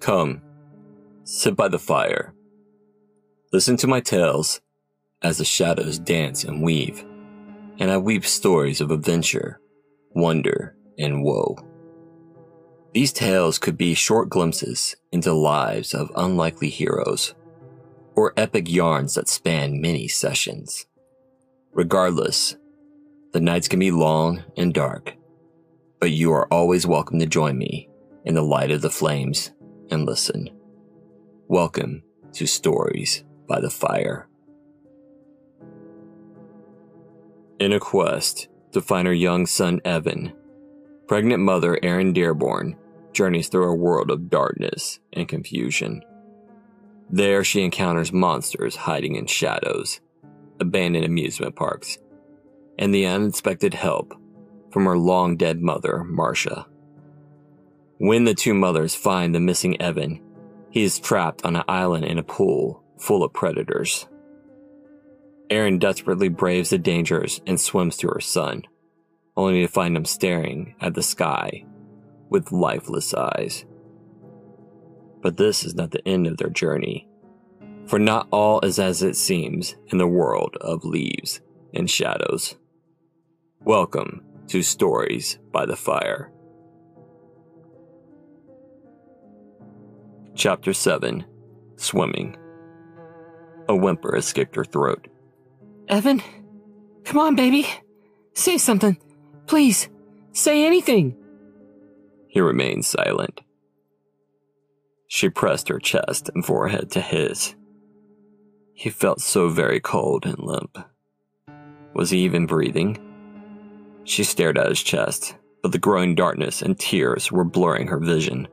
Come, sit by the fire. Listen to my tales as the shadows dance and weave, and I weave stories of adventure, wonder, and woe. These tales could be short glimpses into lives of unlikely heroes, or epic yarns that span many sessions. Regardless, the nights can be long and dark, but you are always welcome to join me in the light of the flames and listen. Welcome to Stories by the Fire. In a quest to find her young son Evan, pregnant mother Erin Dearborn journeys through a world of darkness and confusion. There she encounters monsters hiding in shadows, abandoned amusement parks, and the unexpected help from her long-dead mother, Marsha. When the two mothers find the missing Evan, he is trapped on an island in a pool full of predators. Erin desperately braves the dangers and swims to her son, only to find him staring at the sky with lifeless eyes. But this is not the end of their journey, for not all is as it seems in the world of Leaves and Shadows. Welcome to Stories by the Fire. Chapter 7, Swimming. A whimper escaped her throat. Evan, come on, baby. Say something. Please, say anything. He remained silent. She pressed her chest and forehead to his. He felt so very cold and limp. Was he even breathing? She stared at his chest, but the growing darkness and tears were blurring her vision.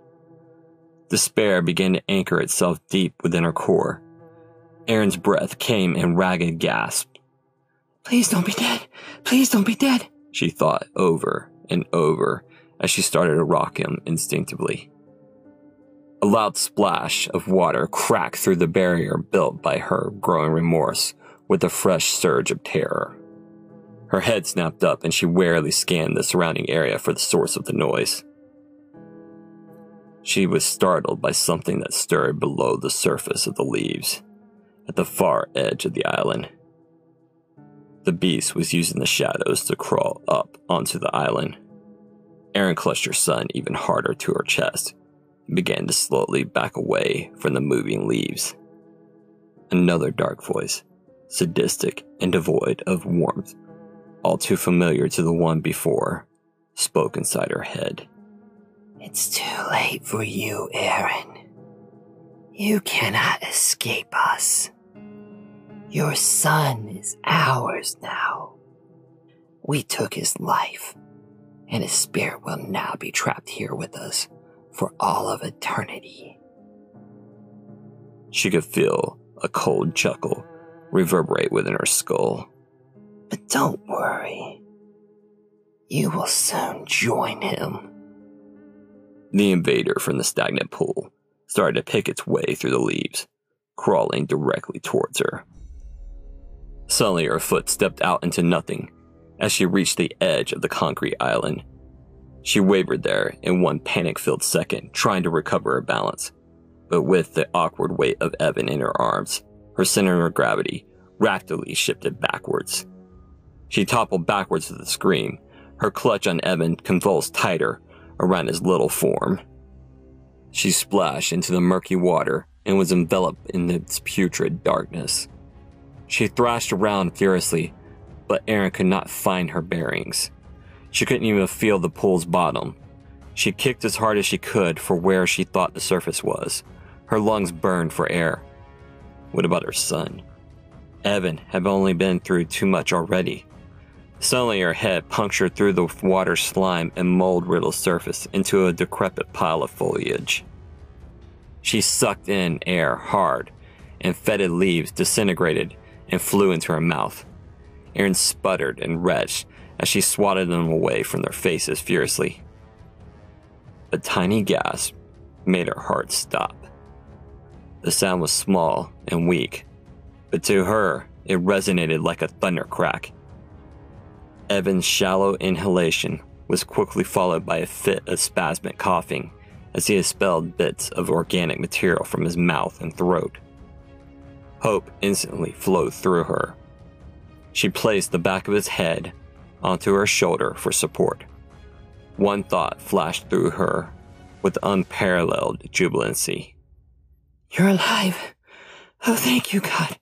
Despair began to anchor itself deep within her core. Erin's breath came in ragged gasps. Please don't be dead. Please don't be dead. She thought over and over as she started to rock him instinctively. A loud splash of water cracked through the barrier built by her growing remorse with a fresh surge of terror. Her head snapped up and she warily scanned the surrounding area for the source of the noise. She was startled by something that stirred below the surface of the leaves at the far edge of the island. The beast was using the shadows to crawl up onto the island. Erin clutched her son even harder to her chest and began to slowly back away from the moving leaves. Another dark voice, sadistic and devoid of warmth, all too familiar to the one before, spoke inside her head. It's too late for you, Erin. You cannot escape us. Your son is ours now. We took his life, and his spirit will now be trapped here with us for all of eternity. She could feel a cold chuckle reverberate within her skull. But don't worry. You will soon join him. The invader from the stagnant pool started to pick its way through the leaves, crawling directly towards her. Suddenly, her foot stepped out into nothing as she reached the edge of the concrete island. She wavered there in one panic-filled second, trying to recover her balance. But with the awkward weight of Evan in her arms, her center of gravity rapidly shifted backwards. She toppled backwards with a scream, her clutch on Evan convulsed tighter around his little form. She splashed into the murky water and was enveloped in its putrid darkness. She thrashed around furiously, but Erin could not find her bearings. She couldn't even feel the pool's bottom. She kicked as hard as she could for where she thought the surface was. Her lungs burned for air. What about her son? Evan had only been through too much already. Suddenly her head punctured through the water slime and mold-riddled surface into a decrepit pile of foliage. She sucked in air hard, and fetid leaves disintegrated and flew into her mouth. Erin sputtered and retched as she swatted them away from their faces furiously. A tiny gasp made her heart stop. The sound was small and weak, but to her it resonated like a thunder crack. Evan's shallow inhalation was quickly followed by a fit of spasmic coughing as he expelled bits of organic material from his mouth and throat. Hope instantly flowed through her. She placed the back of his head onto her shoulder for support. One thought flashed through her with unparalleled jubilancy. "You're alive. Oh, thank you, God.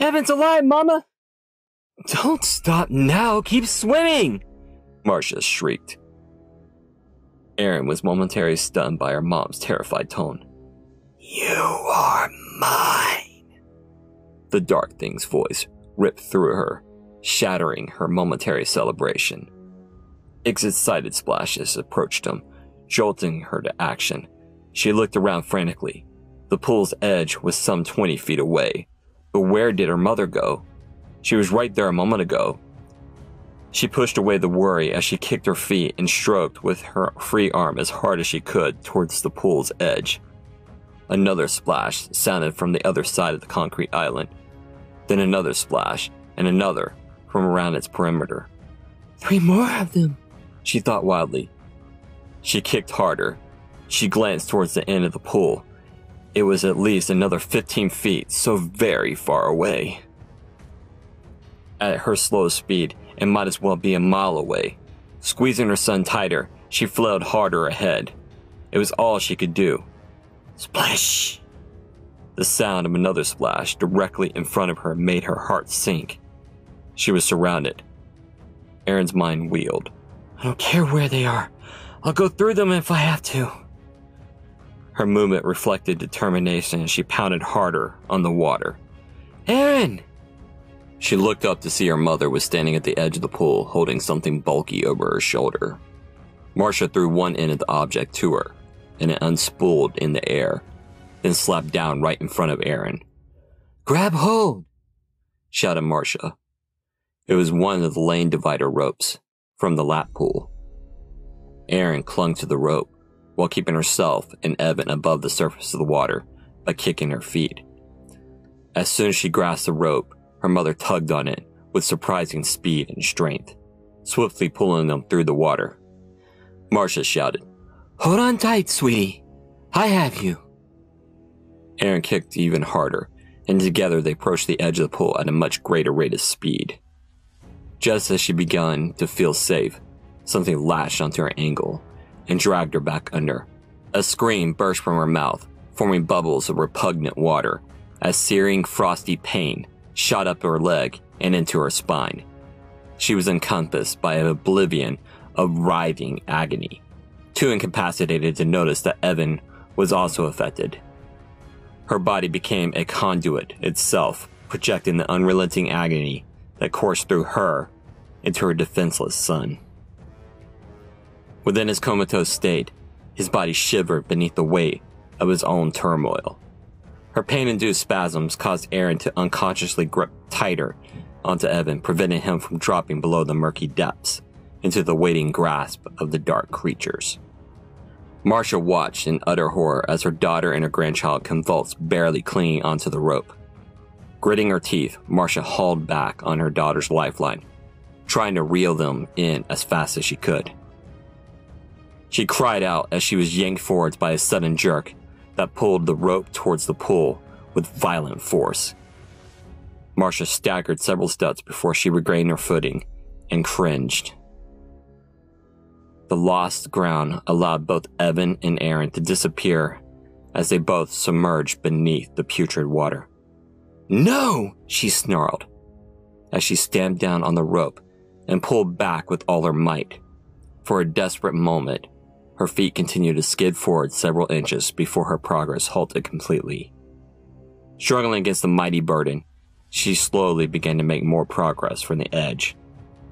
Evan's alive, Mama." "Don't stop now. Keep swimming," Marsha shrieked. Erin was momentarily stunned by her mom's terrified tone. "You are mine." The dark thing's voice ripped through her, shattering her momentary celebration. Excited splashes approached him, jolting her to action. She looked around frantically. The pool's edge was some 20 feet away, but where did her mother go? She was right there a moment ago. She pushed away the worry as she kicked her feet and stroked with her free arm as hard as she could towards the pool's edge. Another splash sounded from the other side of the concrete island, then another splash, and another from around its perimeter. "Three more of them," she thought wildly. She kicked harder. She glanced towards the end of the pool. It was at least another 15 feet, so very far away. At her slow speed, it might as well be a mile away. Squeezing her son tighter, she flailed harder ahead. It was all she could do. Splash! The sound of another splash directly in front of her made her heart sink. She was surrounded. Erin's mind wheeled. "I don't care where they are. I'll go through them if I have to." Her movement reflected determination as she pounded harder on the water. "Erin!" She looked up to see her mother was standing at the edge of the pool, holding something bulky over her shoulder. Marsha threw one end of the object to her, and it unspooled in the air, then slapped down right in front of Erin. "Grab hold!" shouted Marsha. It was one of the lane divider ropes from the lap pool. Erin clung to the rope while keeping herself and Evan above the surface of the water by kicking her feet. As soon as she grasped the rope, her mother tugged on it with surprising speed and strength, swiftly pulling them through the water. Marsha shouted, "Hold on tight, sweetie. I have you." Erin kicked even harder, and together they approached the edge of the pool at a much greater rate of speed. Just as she began to feel safe, something latched onto her ankle and dragged her back under. A scream burst from her mouth, forming bubbles of repugnant water as searing, frosty pain shot up her leg and into her spine. She was encompassed by an oblivion of writhing agony, too incapacitated to notice that Evan was also affected. Her body became a conduit itself, projecting the unrelenting agony that coursed through her into her defenseless son. Within his comatose state, his body shivered beneath the weight of his own turmoil. Her pain-induced spasms caused Erin to unconsciously grip tighter onto Evan, preventing him from dropping below the murky depths into the waiting grasp of the dark creatures. Marsha watched in utter horror as her daughter and her grandchild convulsed, barely clinging onto the rope. Gritting her teeth, Marsha hauled back on her daughter's lifeline, trying to reel them in as fast as she could. She cried out as she was yanked forwards by a sudden jerk that pulled the rope towards the pool with violent force. Marsha staggered several steps before she regained her footing and cringed. The lost ground allowed both Evan and Erin to disappear as they both submerged beneath the putrid water. "No!" she snarled as she stamped down on the rope and pulled back with all her might. For a desperate moment, her feet continued to skid forward several inches before her progress halted completely. Struggling against the mighty burden, she slowly began to make more progress from the edge.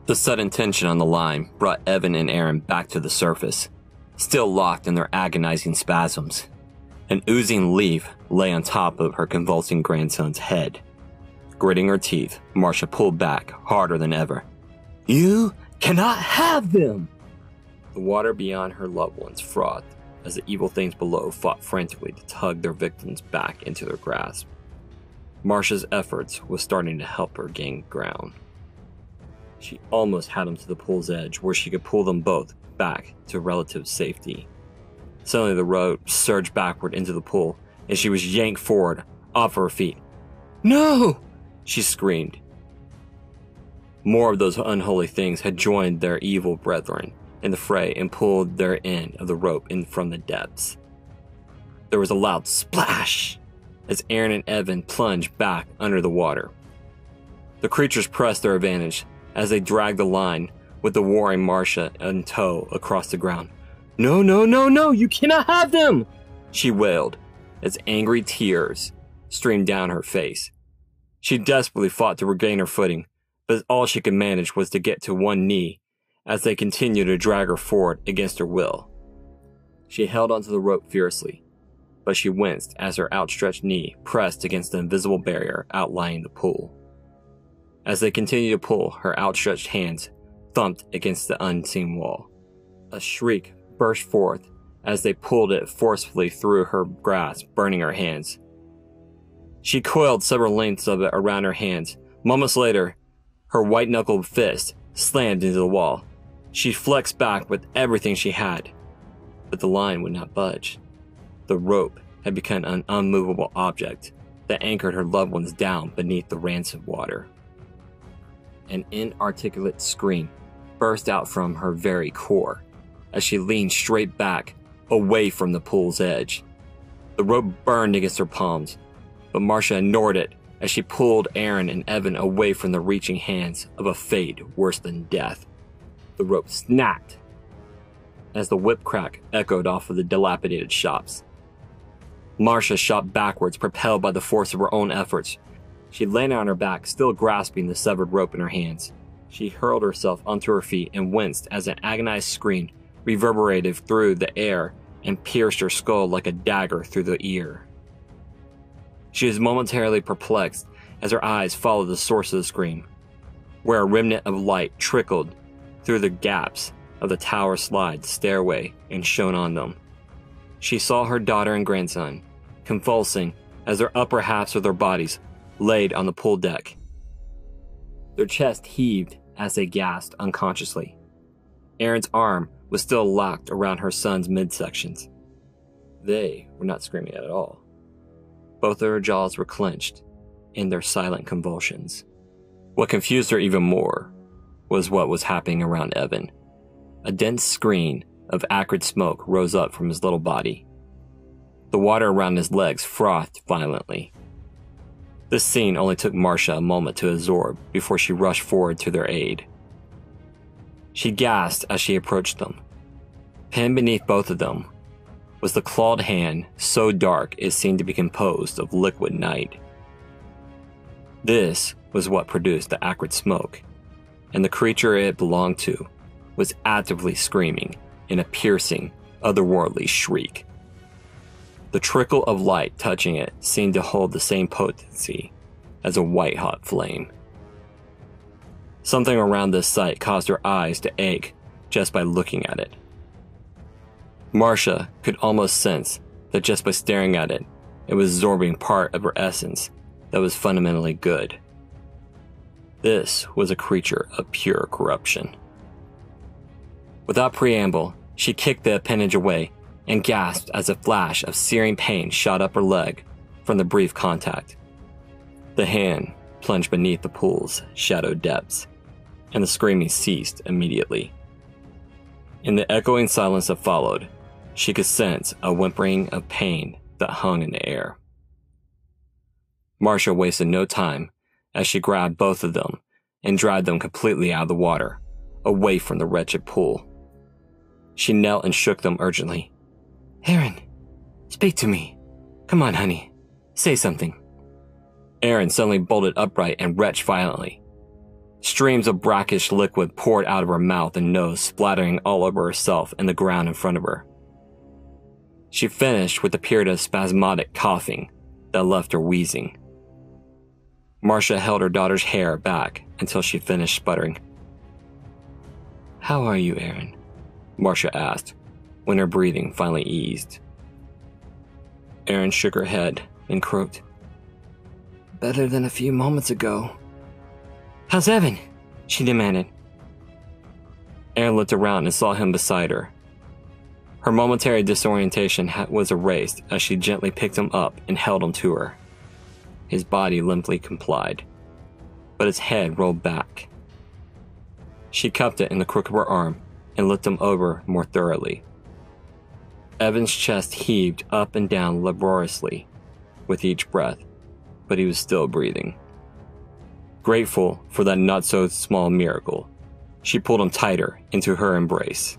The sudden tension on the line brought Evan and Erin back to the surface, still locked in their agonizing spasms. An oozing leaf lay on top of her convulsing grandson's head. Gritting her teeth, Marsha pulled back harder than ever. "You cannot have them!" The water beyond her loved ones frothed as the evil things below fought frantically to tug their victims back into their grasp. Marsha's efforts was starting to help her gain ground. She almost had them to the pool's edge where she could pull them both back to relative safety. Suddenly the rope surged backward into the pool, and she was yanked forward, off her feet. "No!" she screamed. More of those unholy things had joined their evil brethren in the fray and pulled their end of the rope in from the depths. There was a loud splash as Erin and Evan plunged back under the water. The creatures pressed their advantage as they dragged the line with the warring Marsha in tow across the ground. "No, no, no, no, you cannot have them!" she wailed as angry tears streamed down her face. She desperately fought to regain her footing, but all she could manage was to get to one knee as they continued to drag her forward against her will. She held onto the rope fiercely, but she winced as her outstretched knee pressed against the invisible barrier outlining the pool. As they continued to pull, her outstretched hands thumped against the unseen wall. A shriek burst forth as they pulled it forcefully through her grasp, burning her hands. She coiled several lengths of it around her hands. Moments later, her white-knuckled fist slammed into the wall. She flexed back with everything she had, but the line would not budge. The rope had become an unmovable object that anchored her loved ones down beneath the rancid water. An inarticulate scream burst out from her very core as she leaned straight back, away from the pool's edge. The rope burned against her palms, but Marsha ignored it as she pulled Erin and Evan away from the reaching hands of a fate worse than death. The rope snapped as the whip crack echoed off of the dilapidated shops. Marsha shot backwards, propelled by the force of her own efforts. She landed on her back, still grasping the severed rope in her hands. She hurled herself onto her feet and winced as an agonized scream reverberated through the air and pierced her skull like a dagger through the ear. She was momentarily perplexed as her eyes followed the source of the scream, where a remnant of light trickled through the gaps of the tower slide stairway and shone on them. She saw her daughter and grandson convulsing as their upper halves of their bodies laid on the pool deck. Their chest heaved as they gasped unconsciously. Erin's arm was still locked around her son's midsections. They were not screaming at all. Both of her jaws were clenched in their silent convulsions. What confused her even more was what was happening around Evan. A dense screen of acrid smoke rose up from his little body. The water around his legs frothed violently. This scene only took Marsha a moment to absorb before she rushed forward to their aid. She gasped as she approached them. Pinned beneath both of them was the clawed hand so dark it seemed to be composed of liquid night. This was what produced the acrid smoke, and the creature it belonged to was actively screaming in a piercing, otherworldly shriek. The trickle of light touching it seemed to hold the same potency as a white-hot flame. Something around this sight caused her eyes to ache just by looking at it. Marsha could almost sense that just by staring at it, it was absorbing part of her essence that was fundamentally good. This was a creature of pure corruption. Without preamble, she kicked the appendage away and gasped as a flash of searing pain shot up her leg from the brief contact. The hand plunged beneath the pool's shadow depths, and the screaming ceased immediately. In the echoing silence that followed, she could sense a whimpering of pain that hung in the air. Marsha wasted no time as she grabbed both of them and dragged them completely out of the water, away from the wretched pool. She knelt and shook them urgently. "Erin, speak to me. Come on, honey. Say something." Erin suddenly bolted upright and retched violently. Streams of brackish liquid poured out of her mouth and nose, splattering all over herself and the ground in front of her. She finished with a period of spasmodic coughing that left her wheezing. Marsha held her daughter's hair back until she finished sputtering. "How are you, Erin?" Marsha asked when her breathing finally eased. Erin shook her head and croaked, "Better than a few moments ago." "How's Evan?" she demanded. Erin looked around and saw him beside her. Her momentary disorientation was erased as she gently picked him up and held him to her. His body limply complied, but his head rolled back. She cupped it in the crook of her arm and looked him over more thoroughly. Evan's chest heaved up and down laboriously with each breath, but he was still breathing. Grateful for that not-so-small miracle, she pulled him tighter into her embrace.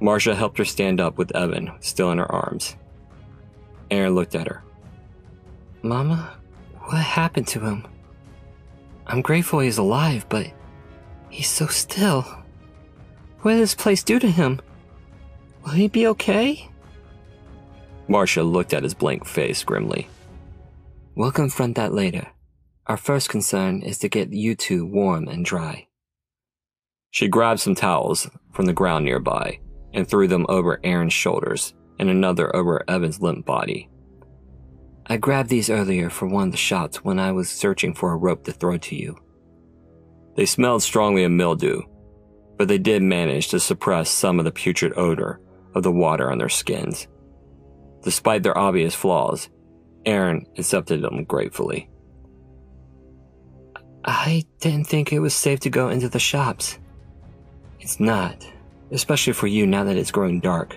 Marsha helped her stand up with Evan still in her arms. Erin looked at her. "Mama, what happened to him? I'm grateful he's alive, but he's so still. What did this place do to him? Will he be okay?" Marsha looked at his blank face grimly. "We'll confront that later. Our first concern is to get you two warm and dry." She grabbed some towels from the ground nearby and threw them over Aaron's shoulders and another over Evan's limp body. "I grabbed these earlier for one of the shots when I was searching for a rope to throw to you." They smelled strongly of mildew, but they did manage to suppress some of the putrid odor of the water on their skins. Despite their obvious flaws, Erin accepted them gratefully. "I didn't think it was safe to go into the shops." "It's not, especially for you now that it's growing dark.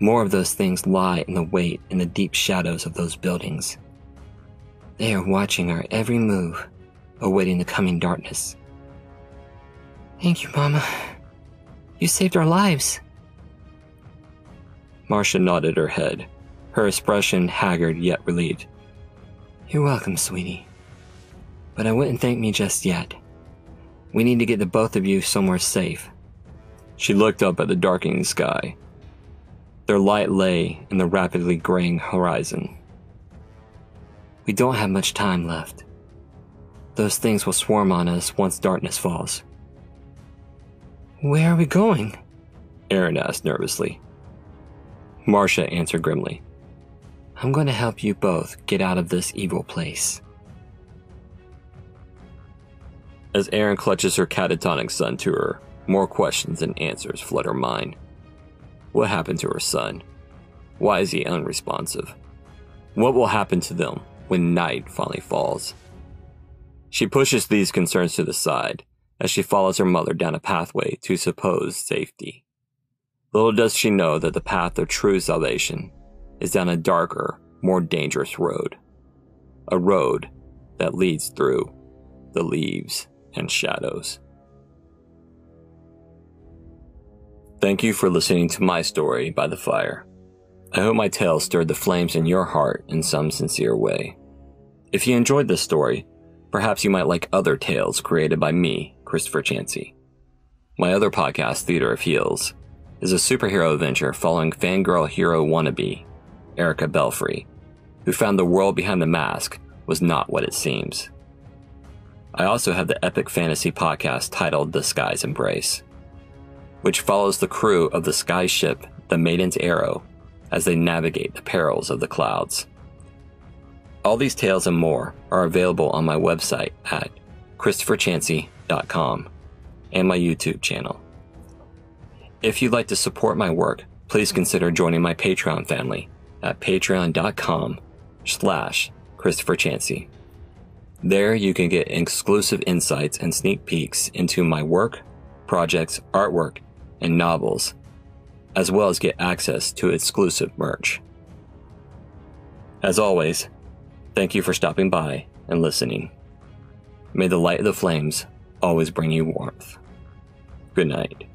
More of those things lie in the weight and the deep shadows of those buildings. They are watching our every move, awaiting the coming darkness." "Thank you, Mama. You saved our lives." Marsha nodded her head, her expression haggard yet relieved. "You're welcome, sweetie. But I wouldn't thank me just yet. We need to get the both of you somewhere safe." She looked up at the darkening sky. Their light lay in the rapidly graying horizon. "We don't have much time left. Those things will swarm on us once darkness falls." "Where are we going?" Erin asked nervously. Marsha answered grimly, "I'm going to help you both get out of this evil place." As Erin clutches her catatonic son to her, more questions than answers flood her mind. What happened to her son? Why is he unresponsive? What will happen to them when night finally falls? She pushes these concerns to the side as she follows her mother down a pathway to supposed safety. Little does she know that the path of true salvation is down a darker, more dangerous road. A road that leads through the leaves and shadows. Thank you for listening to my story by the fire. I hope my tale stirred the flames in your heart in some sincere way. If you enjoyed this story, perhaps you might like other tales created by me, Christopher Chancy. My other podcast, Theatre of Heels, is a superhero adventure following fangirl hero wannabe, Erica Belfry, who found the world behind the mask was not what it seems. I also have the epic fantasy podcast titled The Sky's Embrace, which follows the crew of the sky ship, the Maiden's Arrow, as they navigate the perils of the clouds. All these tales and more are available on my website at christopherchancy.com and my YouTube channel. If you'd like to support my work, please consider joining my Patreon family at patreon.com/ChristopherChancy. There you can get exclusive insights and sneak peeks into my work, projects, artwork, and novels, as well as get access to exclusive merch. As always, thank you for stopping by and listening. May the light of the flames always bring you warmth. Good night.